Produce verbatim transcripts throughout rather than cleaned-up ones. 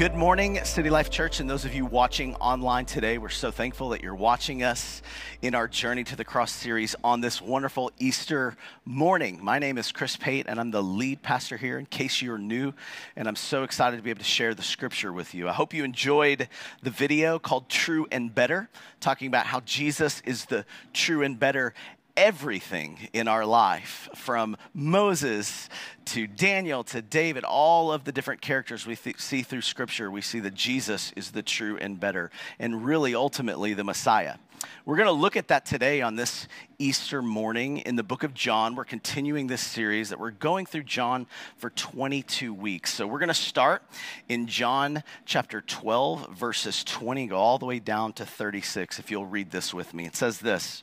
Good morning, City Life Church, and those of you watching online today. We're so thankful that you're watching us in our Journey to the Cross series on this wonderful Easter morning. My name is Chris Pate, and I'm the lead pastor here, in case you're new, and I'm so excited to be able to share the scripture with you. I hope you enjoyed the video called True and Better, talking about how Jesus is the true and better everything in our life, from Moses to Daniel to David, all of the different characters we th- see through Scripture, we see that Jesus is the true and better, and really ultimately the Messiah. We're going to look at that today on this Easter morning in the book of John. We're continuing this series that we're going through John for twenty-two weeks. So we're going to start in John chapter twelve, verses twenty, go all the way down to thirty-six, if you'll read this with me. It says this: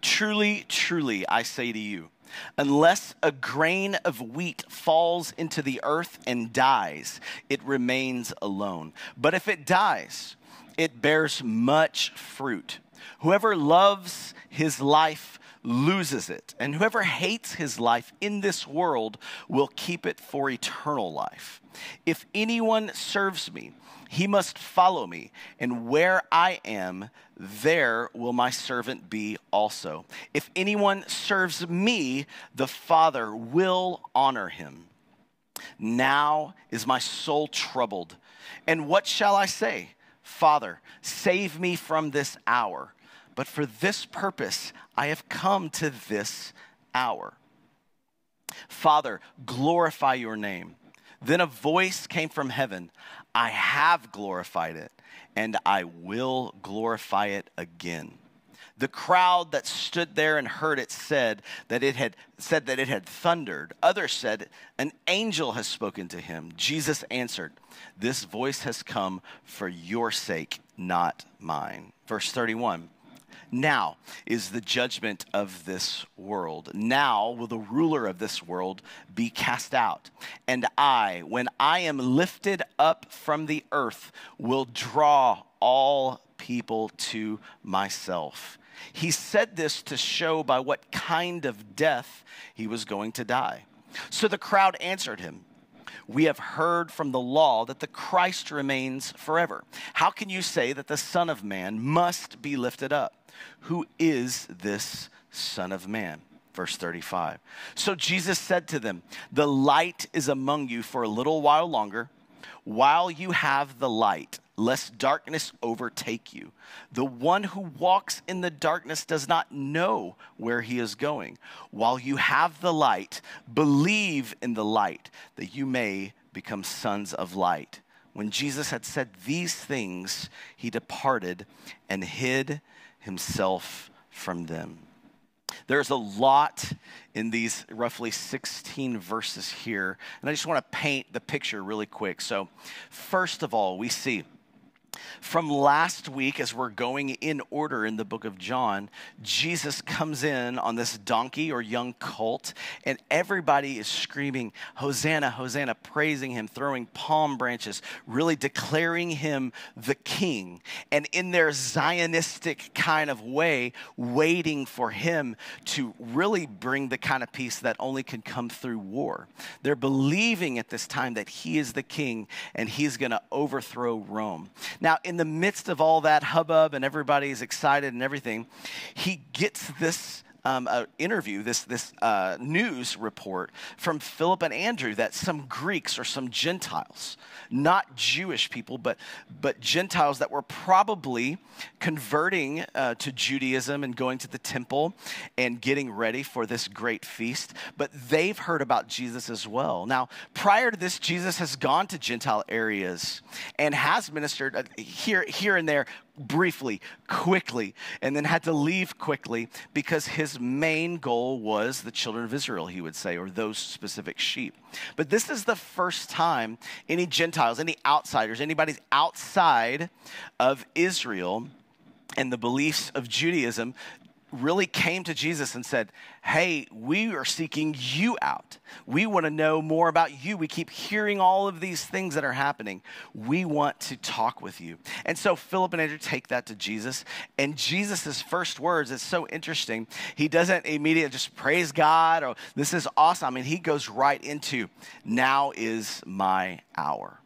Truly, truly, I say to you, unless a grain of wheat falls into the earth and dies, it remains alone. But if it dies, it bears much fruit. Whoever loves his life loses it, and whoever hates his life in this world will keep it for eternal life. If anyone serves me, he must follow me, and where I am, there will my servant be also. If anyone serves me, the Father will honor him. Now is my soul troubled, and what shall I say? Father, save me from this hour. But for this purpose, I have come to this hour. Father, glorify your name.' Then a voice came from heaven, 'I have glorified it, and I will glorify it again.' The crowd that stood there and heard it said that it had said that it had thundered. Others said, 'An angel has spoken to him.' Jesus answered, 'This voice has come for your sake, not mine.'" Verse thirty-one. "Now is the judgment of this world. Now will the ruler of this world be cast out. And I, when I am lifted up from the earth, will draw all people to myself." He said this to show by what kind of death he was going to die. So the crowd answered him, "We have heard from the law that the Christ remains forever. How can you say that the Son of Man must be lifted up? Who is this Son of Man?" Verse thirty-five. "So Jesus said to them, 'The light is among you for a little while longer. While you have the light, lest darkness overtake you. The one who walks in the darkness does not know where he is going. While you have the light, believe in the light, that you may become sons of light.' When Jesus had said these things, he departed and hid himself from them." There's a lot in these roughly sixteen verses here, and I just want to paint the picture really quick. So first of all, we see from last week, as we're going in order in the book of John, Jesus comes in on this donkey or young colt, and everybody is screaming, "Hosanna, Hosanna," praising him, throwing palm branches, really declaring him the king. And in their Zionistic kind of way, waiting for him to really bring the kind of peace that only can come through war. They're believing at this time that he is the king and he's going to overthrow Rome. Now, Now, in the midst of all that hubbub and everybody's excited and everything, he gets this um, uh, interview, this, this uh, news report from Philip and Andrew that some Greeks or some Gentiles, not Jewish people, but, but Gentiles that were probably converting uh, to Judaism and going to the temple and getting ready for this great feast, but they've heard about Jesus as well. Now, prior to this, Jesus has gone to Gentile areas and has ministered here, here and there, briefly, quickly, and then had to leave quickly because his main goal was the children of Israel, he would say, or those specific sheep. But this is the first time any Gentiles, any outsiders, anybody's outside of Israel and the beliefs of Judaism really came to Jesus and said, hey, we are seeking you out. We want to know more about you. We keep hearing all of these things that are happening. We want to talk with you. And so Philip and Andrew take that to Jesus. And Jesus' first words is so interesting. He doesn't immediately just praise God or this is awesome. I mean, he goes right into, now is my hour.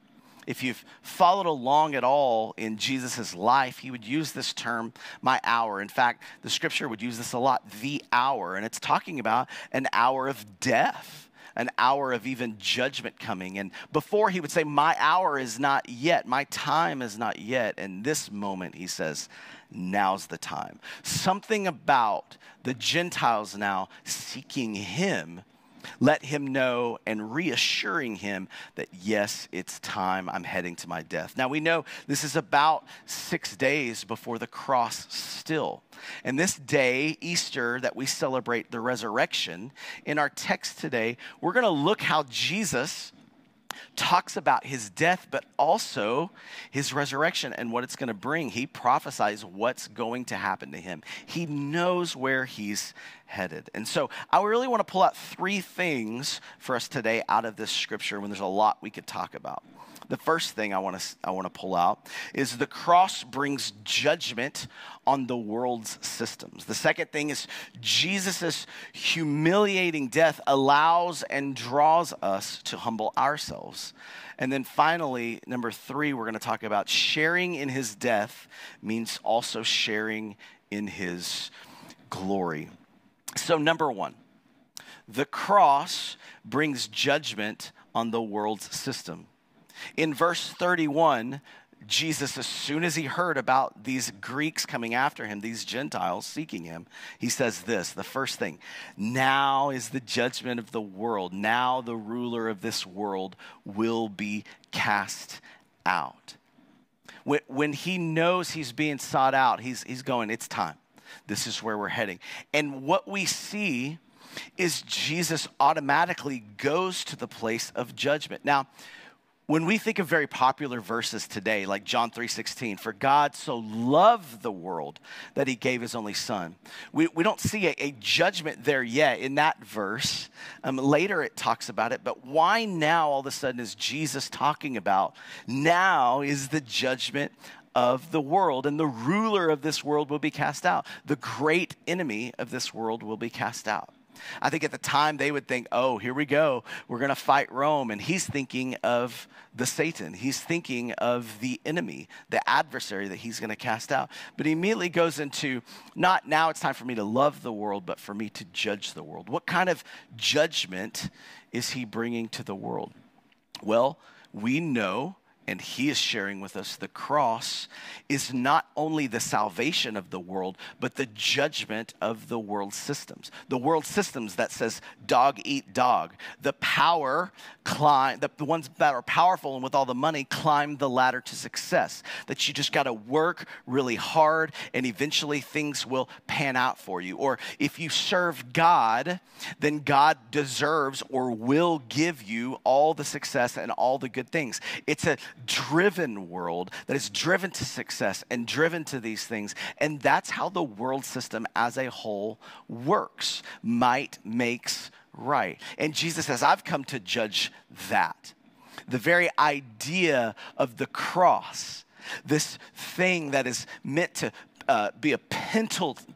If you've followed along at all in Jesus' life, he would use this term, my hour. In fact, the scripture would use this a lot, the hour. And it's talking about an hour of death, an hour of even judgment coming. And before he would say, my hour is not yet, my time is not yet. And this moment, he says, now's the time. Something about the Gentiles now seeking him, let him know and reassuring him that, yes, it's time. I'm heading to my death. Now, we know this is about six days before the cross still. And this day, Easter, that we celebrate the resurrection, in our text today, we're going to look how Jesus talks about his death, but also his resurrection and what it's going to bring. He prophesies what's going to happen to him. He knows where he's headed. And so I really want to pull out three things for us today out of this scripture when there's a lot we could talk about. The first thing I want to, I want to pull out is the cross brings judgment on the world's systems. The second thing is Jesus's humiliating death allows and draws us to humble ourselves. And then finally, number three, we're going to talk about sharing in his death means also sharing in his glory. So number one, the cross brings judgment on the world's system. In verse thirty-one, Jesus, as soon as he heard about these Greeks coming after him, these Gentiles seeking him, he says this, the first thing, now is the judgment of the world. Now the ruler of this world will be cast out. When, when he knows he's being sought out, he's, he's going, it's time. This is where we're heading. And what we see is Jesus automatically goes to the place of judgment. Now, when we think of very popular verses today, like John three sixteen, for God so loved the world that he gave his only son. We, we don't see a, a judgment there yet in that verse. Um, later it talks about it, but why now all of a sudden is Jesus talking about now is the judgment of the world and the ruler of this world will be cast out. The great enemy of this world will be cast out. I think at the time they would think, oh, here we go. We're going to fight Rome. And he's thinking of the Satan. He's thinking of the enemy, the adversary that he's going to cast out. But he immediately goes into, not now it's time for me to love the world, but for me to judge the world. What kind of judgment is he bringing to the world? Well, we know, and he is sharing with us, the cross is not only the salvation of the world, but the judgment of the world systems. The world systems that says dog eat dog. The power climb, the, the ones that are powerful and with all the money climb the ladder to success. That you just got to work really hard and eventually things will pan out for you. Or if you serve God, then God deserves or will give you all the success and all the good things. It's a driven world that is driven to success and driven to these things. And that's how the world system as a whole works. Might makes right. And Jesus says, I've come to judge that. The very idea of the cross, this thing that is meant to Uh, be a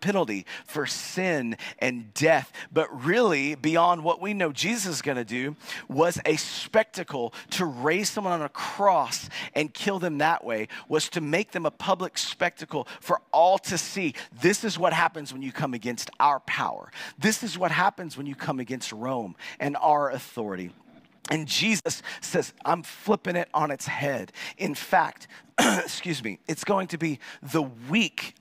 penalty for sin and death. But really, beyond what we know Jesus is going to do, was a spectacle to raise someone on a cross and kill them that way, was to make them a public spectacle for all to see. This is what happens when you come against our power. This is what happens when you come against Rome and our authority. And Jesus says, I'm flipping it on its head. In fact, excuse me, it's going to be the weak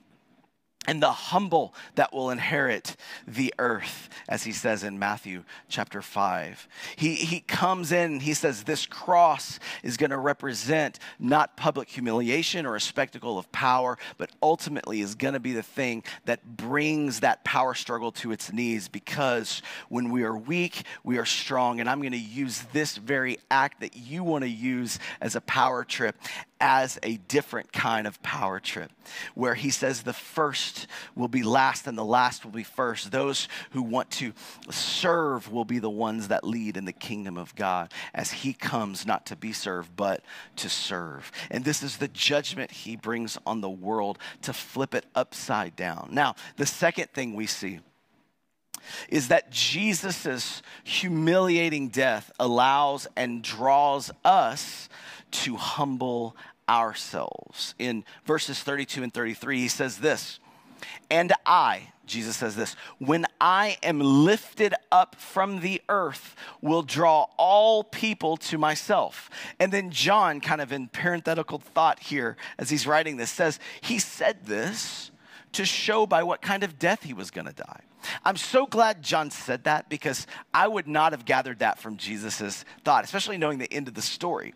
and the humble that will inherit the earth, as he says in Matthew chapter five. He, he comes in, he says this cross is going to represent not public humiliation or a spectacle of power, but ultimately is going to be the thing that brings that power struggle to its knees, because when we are weak, we are strong. And I'm going to use this very act that you want to use as a power trip as a different kind of power trip, where he says the first will be last and the last will be first. Those who want to serve will be the ones that lead in the kingdom of God, as he comes not to be served, but to serve. And this is the judgment he brings on the world to flip it upside down. Now, the second thing we see is that Jesus's humiliating death allows and draws us to humble ourselves. In verses thirty-two and thirty-three, he says this, and I, Jesus says this, when I am lifted up from the earth, will draw all people to myself. And then John, kind of in parenthetical thought here, as he's writing this, says, he said this to show by what kind of death he was going to die. I'm so glad John said that, because I would not have gathered that from Jesus's thought, especially knowing the end of the story.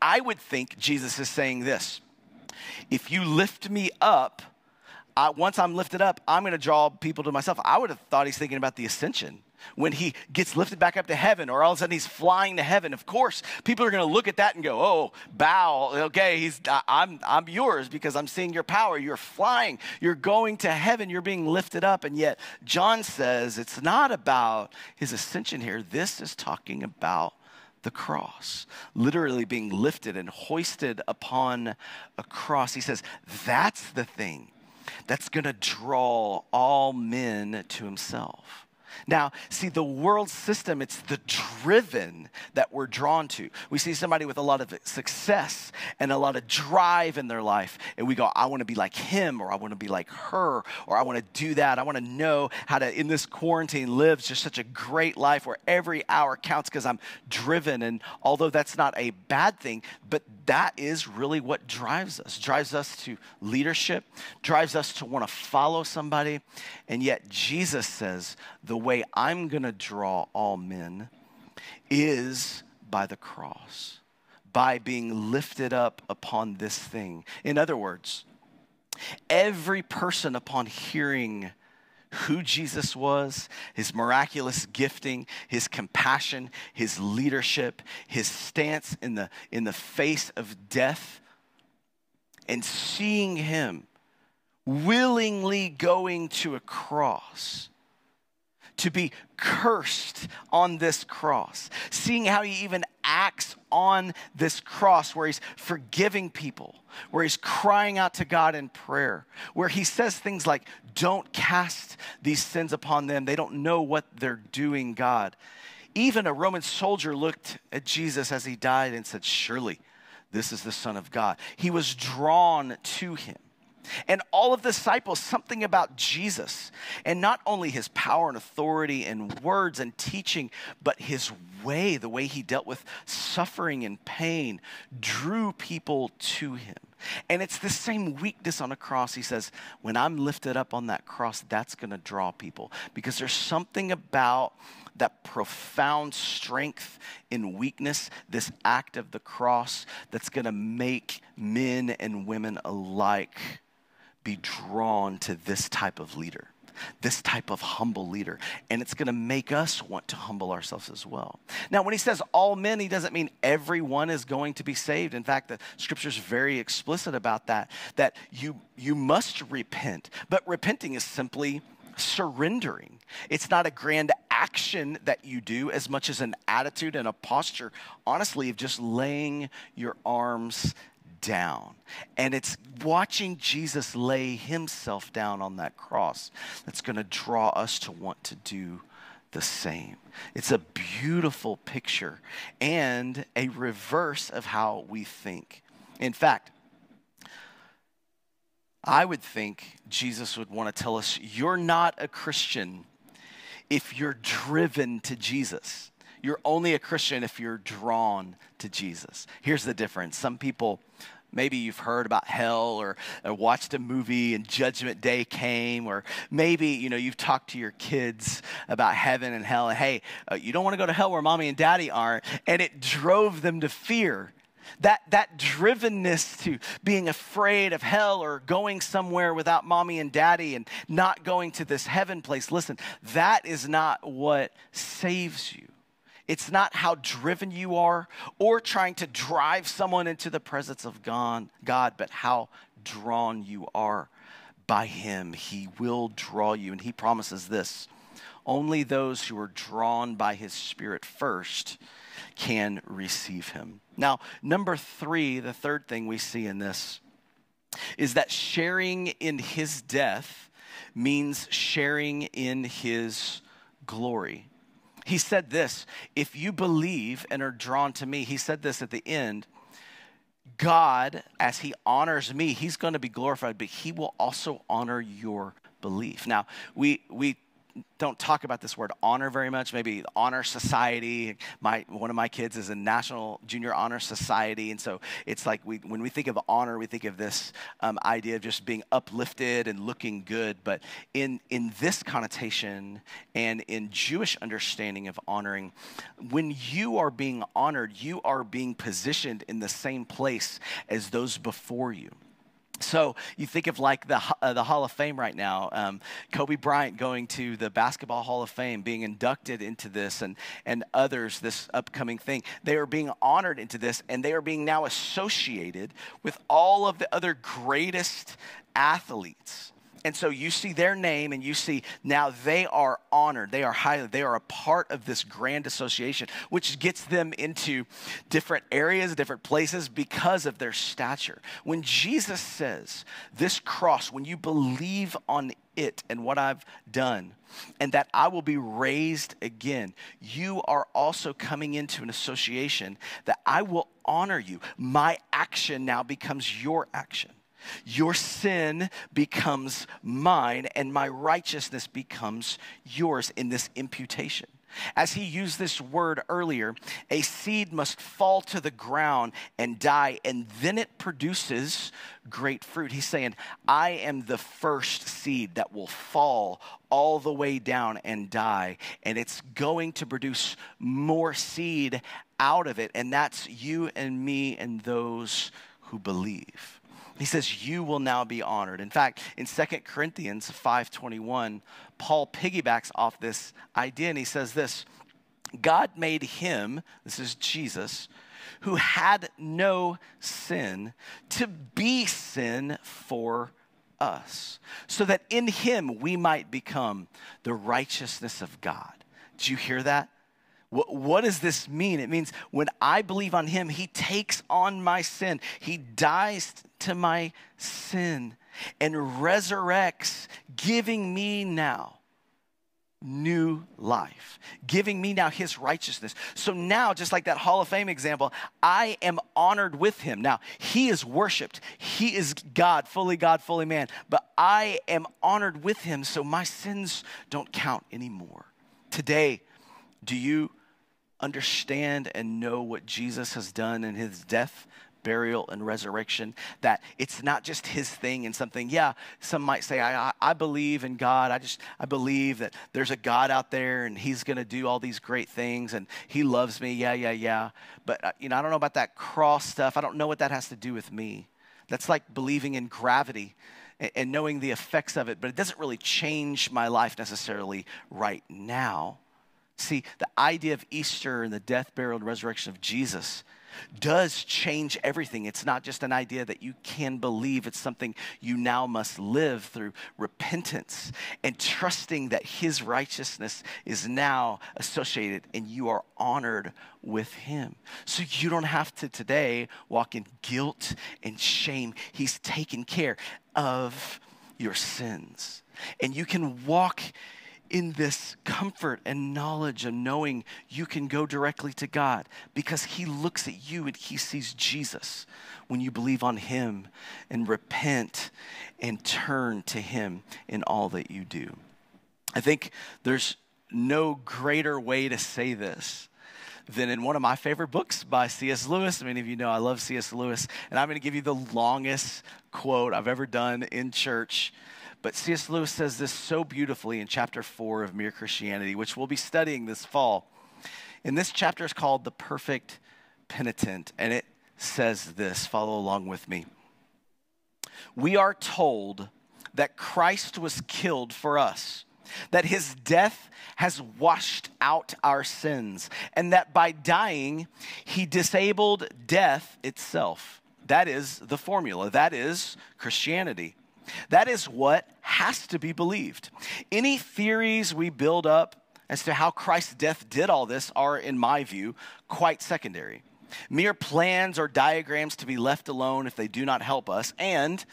I would think Jesus is saying this, if you lift me up, I, once I'm lifted up, I'm going to draw people to myself. I would have thought he's thinking about the ascension, when he gets lifted back up to heaven, or all of a sudden he's flying to heaven. Of course, people are going to look at that and go, oh, bow, okay, he's, I'm, I'm yours, because I'm seeing your power. You're flying. You're going to heaven. You're being lifted up. And yet John says it's not about his ascension here. This is talking about the cross, literally being lifted and hoisted upon a cross. He says that's the thing that's going to draw all men to himself. Now, see, the world system, it's the driven that we're drawn to. We see somebody with a lot of success and a lot of drive in their life, and we go, I want to be like him, or I want to be like her, or I want to do that. I want to know how to, in this quarantine, live just such a great life where every hour counts because I'm driven. And although that's not a bad thing, but that is really what drives us, drives us to leadership, drives us to want to follow somebody. And yet Jesus says, the way I'm going to draw all men is by the cross, by being lifted up upon this thing. In other words, every person, upon hearing who Jesus was, his miraculous gifting, his compassion, his leadership, his stance in the, in the face of death, and seeing him willingly going to a cross, to be cursed on this cross, seeing how he even acts on this cross, where he's forgiving people, where he's crying out to God in prayer, where he says things like, don't cast these sins upon them. They don't know what they're doing, God. Even a Roman soldier looked at Jesus as he died and said, surely this is the Son of God. He was drawn to him. And all of the disciples, something about Jesus, and not only his power and authority and words and teaching, but his way, the way he dealt with suffering and pain, drew people to him. And it's the same weakness on a cross. He says, when I'm lifted up on that cross, that's going to draw people, because there's something about that profound strength in weakness, this act of the cross, that's going to make men and women alike be drawn to this type of leader, this type of humble leader. And it's going to make us want to humble ourselves as well. Now, when he says all men, he doesn't mean everyone is going to be saved. In fact, the scripture is very explicit about that, that you, you must repent. But repenting is simply surrendering. It's not a grand action that you do as much as an attitude and a posture, honestly, of just laying your arms down. down. And it's watching Jesus lay himself down on that cross that's going to draw us to want to do the same. It's a beautiful picture and a reverse of how we think. In fact, I would think Jesus would want to tell us, you're not a Christian if you're driven to Jesus. You're only a Christian if you're drawn to Jesus. Here's the difference. Some people Maybe you've heard about hell or, or watched a movie and Judgment Day came, or maybe, you know, you've talked to your kids about heaven and hell, and hey, uh, you don't want to go to hell where mommy and daddy aren't, and it drove them to fear. That, that drivenness to being afraid of hell or going somewhere without mommy and daddy and not going to this heaven place, listen, that is not what saves you. It's not how driven you are or trying to drive someone into the presence of God, God, but how drawn you are by him. He will draw you, and he promises this. Only those who are drawn by his Spirit first can receive him. Now, number three, the third thing we see in this is that sharing in his death means sharing in his glory. He said this, if you believe and are drawn to me, he said this at the end, God, as he honors me, he's going to be glorified, but he will also honor your belief. Now, we we. don't talk about this word honor very much. Maybe honor society. My, one of my kids is in National Junior Honor Society. And so it's like we, when we think of honor, we think of this um, idea of just being uplifted and looking good. But in, in this connotation and in Jewish understanding of honoring, when you are being honored, you are being positioned in the same place as those before you. So you think of like the, uh, the Hall of Fame right now, um, Kobe Bryant going to the Basketball Hall of Fame, being inducted into this, and, and others, this upcoming thing. They are being honored into this, and they are being now associated with all of the other greatest athletes. And so you see their name, and you see now they are honored, they are highly, they are a part of this grand association, which gets them into different areas, different places because of their stature. When Jesus says, this cross, when you believe on it and what I've done, and that I will be raised again, you are also coming into an association that I will honor you. My action now becomes your action. Your sin becomes mine, and my righteousness becomes yours in this imputation. As he used this word earlier, a seed must fall to the ground and die, and then it produces great fruit. He's saying, I am the first seed that will fall all the way down and die, and it's going to produce more seed out of it, and that's you and me and those who believe. He says, you will now be honored. In fact, in Second Corinthians five twenty-one, Paul piggybacks off this idea, and he says this, God made him, this is Jesus, who had no sin, to be sin for us, so that in him we might become the righteousness of God. Did you hear that? What does this mean? It means when I believe on him, he takes on my sin. He dies to my sin and resurrects, giving me now new life, giving me now his righteousness. So now, just like that Hall of Fame example, I am honored with him. Now, he is worshiped. He is God, fully God, fully man. But I am honored with him, so my sins don't count anymore. Today, do you understand and know what Jesus has done in his death, burial, and resurrection? That it's not just his thing and something, yeah, some might say, I, I, I believe in God. I just, I believe that there's a God out there and he's going to do all these great things and he loves me, yeah, yeah, yeah. But, you know, I don't know about that cross stuff. I don't know what that has to do with me. That's like believing in gravity and, and knowing the effects of it, but it doesn't really change my life necessarily right now. See, the idea of Easter and the death, burial, and resurrection of Jesus does change everything. It's not just an idea that you can believe. It's something you now must live through repentance and trusting that his righteousness is now associated and you are honored with him. So you don't have to today walk in guilt and shame. He's taken care of your sins. And you can walk in this comfort and knowledge and knowing you can go directly to God because he looks at you and he sees Jesus when you believe on him and repent and turn to him in all that you do. I think there's no greater way to say this than in one of my favorite books by C S Lewis. Many of you know I love C S Lewis, and I'm going to give you the longest quote I've ever done in church. But C S Lewis says this so beautifully in chapter four of Mere Christianity, which we'll be studying this fall. And this chapter is called The Perfect Penitent, and it says this. Follow along with me. We are told that Christ was killed for us, that his death has washed out our sins, and that by dying, he disabled death itself. That is the formula. That is Christianity. That is what has to be believed. Any theories we build up as to how Christ's death did all this are, in my view, quite secondary. Mere plans or diagrams to be left alone if they do not help us, and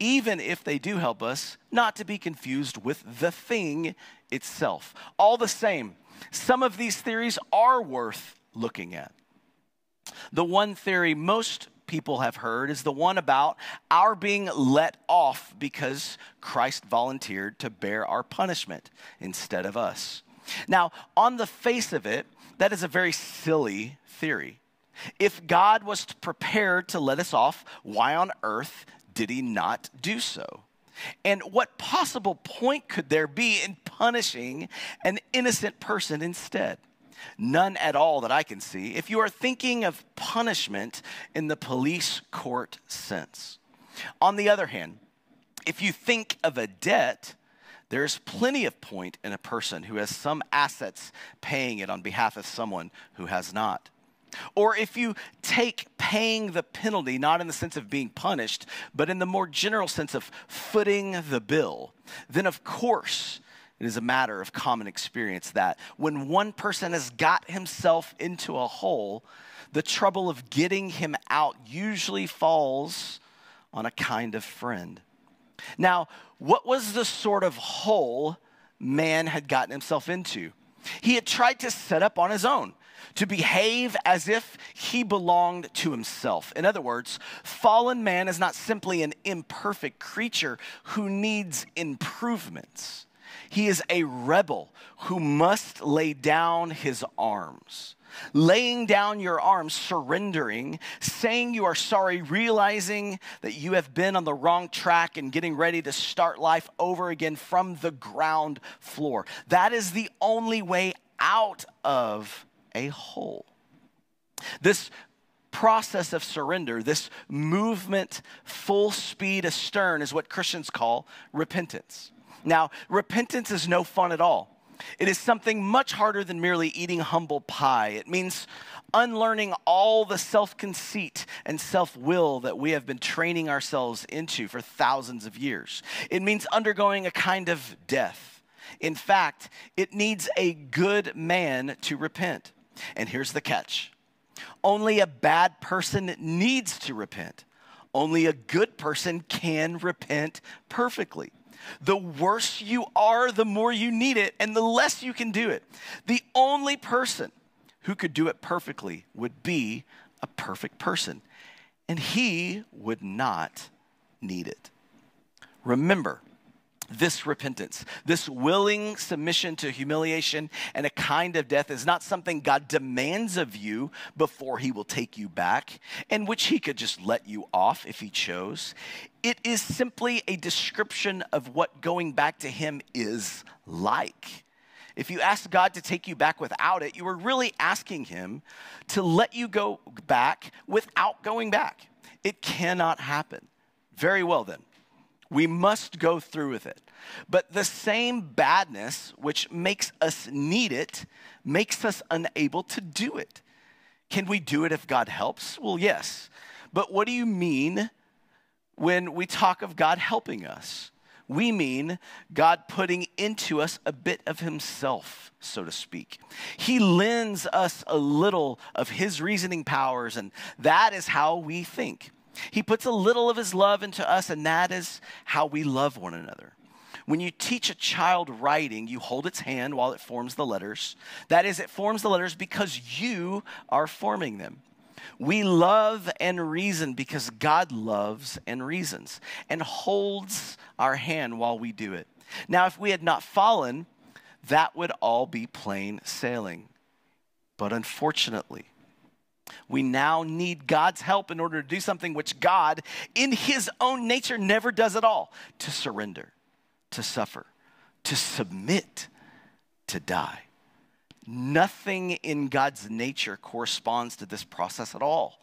even if they do help us, not to be confused with the thing itself. All the same, some of these theories are worth looking at. The one theory most people have heard is the one about our being let off because Christ volunteered to bear our punishment instead of us. Now, on the face of it, that is a very silly theory. If God was prepared to let us off, why on earth did he not do so? And what possible point could there be in punishing an innocent person instead? None at all that I can see, if you are thinking of punishment in the police court sense. On the other hand, if you think of a debt, there is plenty of point in a person who has some assets paying it on behalf of someone who has not. Or if you take paying the penalty, not in the sense of being punished, but in the more general sense of footing the bill, then of course it is a matter of common experience that when one person has got himself into a hole, the trouble of getting him out usually falls on a kind of friend. Now, what was the sort of hole man had gotten himself into? He had tried to set up on his own, to behave as if he belonged to himself. In other words, fallen man is not simply an imperfect creature who needs improvements. He is a rebel who must lay down his arms. Laying down your arms, surrendering, saying you are sorry, realizing that you have been on the wrong track and getting ready to start life over again from the ground floor. That is the only way out of a hole. This process of surrender, this movement full speed astern, is what Christians call repentance. Now, repentance is no fun at all. It is something much harder than merely eating humble pie. It means unlearning all the self-conceit and self-will that we have been training ourselves into for thousands of years. It means undergoing a kind of death. In fact, it needs a good man to repent. And here's the catch. Only a bad person needs to repent. Only a good person can repent perfectly. The worse you are, the more you need it, and the less you can do it. The only person who could do it perfectly would be a perfect person, and he would not need it. Remember, this repentance, this willing submission to humiliation and a kind of death is not something God demands of you before he will take you back, and which he could just let you off if he chose. It is simply a description of what going back to him is like. If you ask God to take you back without it, you are really asking him to let you go back without going back. It cannot happen. Very well then. We must go through with it. But the same badness which makes us need it makes us unable to do it. Can we do it if God helps? Well, yes. But what do you mean when we talk of God helping us? We mean God putting into us a bit of himself, so to speak. He lends us a little of his reasoning powers, and that is how we think. He puts a little of his love into us, and that is how we love one another. When you teach a child writing, you hold its hand while it forms the letters. That is, it forms the letters because you are forming them. We love and reason because God loves and reasons and holds our hand while we do it. Now, if we had not fallen, that would all be plain sailing. But unfortunately, we now need God's help in order to do something which God, in his own nature, never does at all. To surrender, to suffer, to submit, to die. Nothing in God's nature corresponds to this process at all.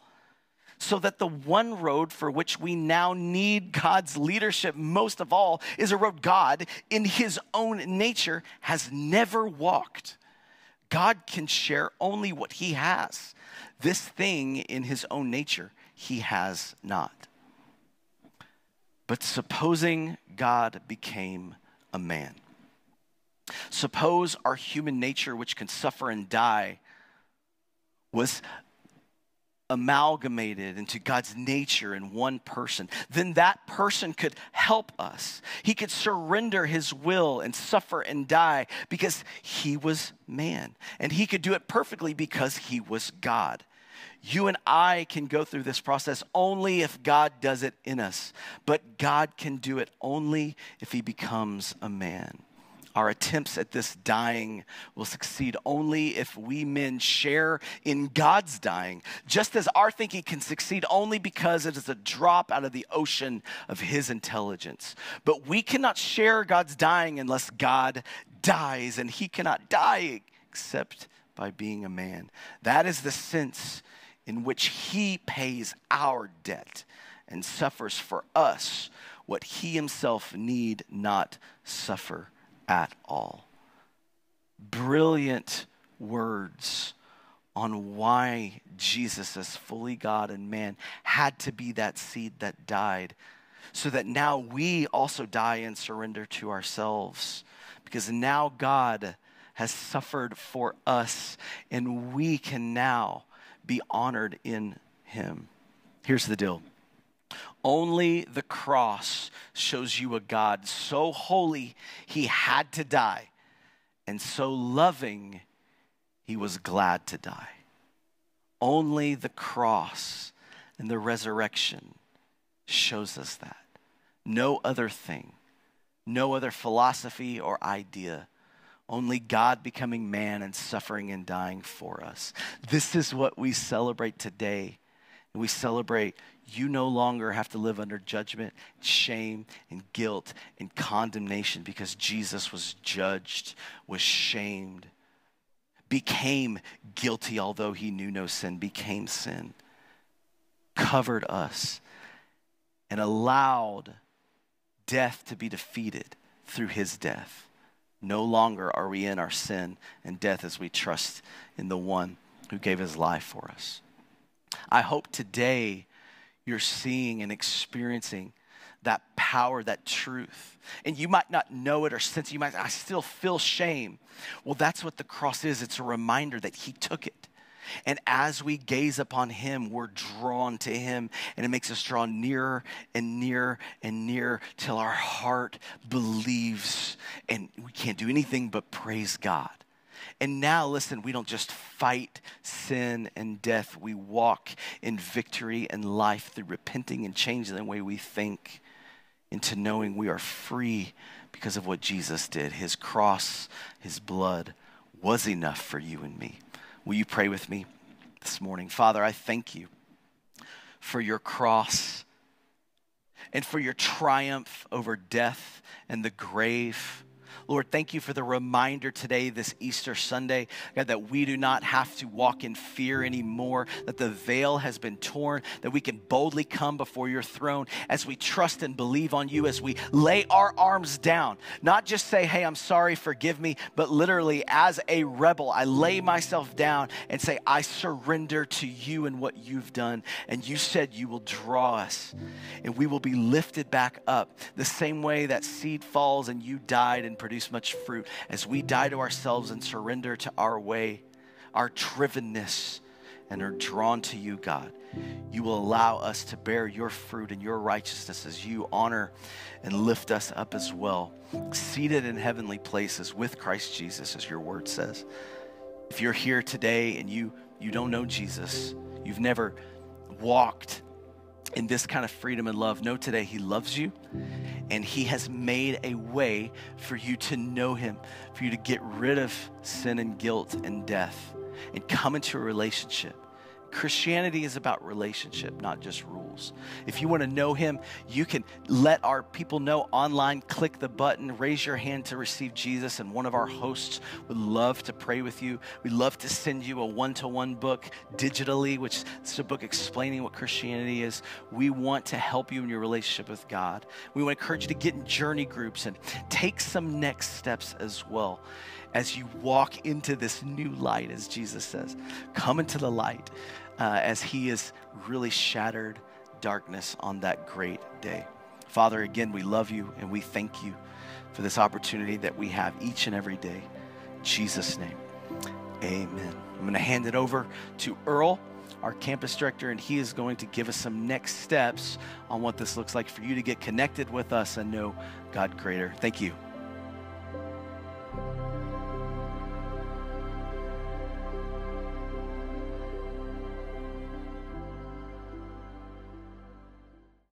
So that the one road for which we now need God's leadership most of all is a road God, in his own nature, has never walked. God can share only what he has. This thing in his own nature, he has not. But supposing God became a man. Suppose our human nature, which can suffer and die, was amalgamated into God's nature in one person, then that person could help us. He could surrender his will and suffer and die because he was man. And he could do it perfectly because he was God. You and I can go through this process only if God does it in us. But God can do it only if he becomes a man. Our attempts at this dying will succeed only if we men share in God's dying, just as our thinking can succeed only because it is a drop out of the ocean of his intelligence. But we cannot share God's dying unless God dies, and he cannot die except by being a man. That is the sense in which he pays our debt and suffers for us what he himself need not suffer at all. Brilliant words on why Jesus, as fully God and man, had to be that seed that died, so that now we also die and surrender to ourselves, because now God has suffered for us and we can now be honored in him. Here's the deal. Only the cross shows you a God so holy he had to die, and so loving he was glad to die. Only the cross and the resurrection shows us that. No other thing, no other philosophy or idea. Only God becoming man and suffering and dying for us. This is what we celebrate today. We celebrate you no longer have to live under judgment, shame, and guilt, and condemnation, because Jesus was judged, was shamed, became guilty although he knew no sin, became sin, covered us, and allowed death to be defeated through his death. No longer are we in our sin and death as we trust in the one who gave his life for us. I hope today you're seeing and experiencing that power, that truth. And you might not know it or sense it. You might say, I still feel shame. Well, that's what the cross is. It's a reminder that he took it. And as we gaze upon him, we're drawn to him. And it makes us draw nearer and nearer and nearer till our heart believes. And we can't do anything but praise God. And now, listen, we don't just fight sin and death. We walk in victory and life through repenting and changing the way we think into knowing we are free because of what Jesus did. His cross, his blood was enough for you and me. Will you pray with me this morning? Father, I thank you for your cross and for your triumph over death and the grave. Lord, thank you for the reminder today, this Easter Sunday, God, that we do not have to walk in fear anymore, that the veil has been torn, that we can boldly come before your throne as we trust and believe on you, as we lay our arms down. Not just say, hey, I'm sorry, forgive me, but literally as a rebel, I lay myself down and say, I surrender to you and what you've done. And you said you will draw us and we will be lifted back up the same way that seed falls and you died and produced much fruit. As we die to ourselves and surrender to our way, our drivenness, and are drawn to you, God, you will allow us to bear your fruit and your righteousness as you honor and lift us up as well, seated in heavenly places with Christ Jesus, as your word says. If you're here today and you you don't know Jesus, you've never walked in this kind of freedom and love, know today he loves you and he has made a way for you to know him, for you to get rid of sin and guilt and death, and come into a relationship. Christianity is about relationship, not just rules. If you want to know him, you can let our people know online, click the button, raise your hand to receive Jesus, and one of our hosts would love to pray with you. We'd love to send you a one-to-one book digitally, which is a book explaining what Christianity is. We want to help you in your relationship with God. We want to encourage you to get in journey groups and take some next steps as well as you walk into this new light, as Jesus says. Come into the light. Uh, as he has really shattered darkness on that great day. Father, again, we love you and we thank you for this opportunity that we have each and every day. In Jesus' name, amen. I'm going to hand it over to Earl, our campus director, and he is going to give us some next steps on what this looks like for you to get connected with us and know God greater. Thank you.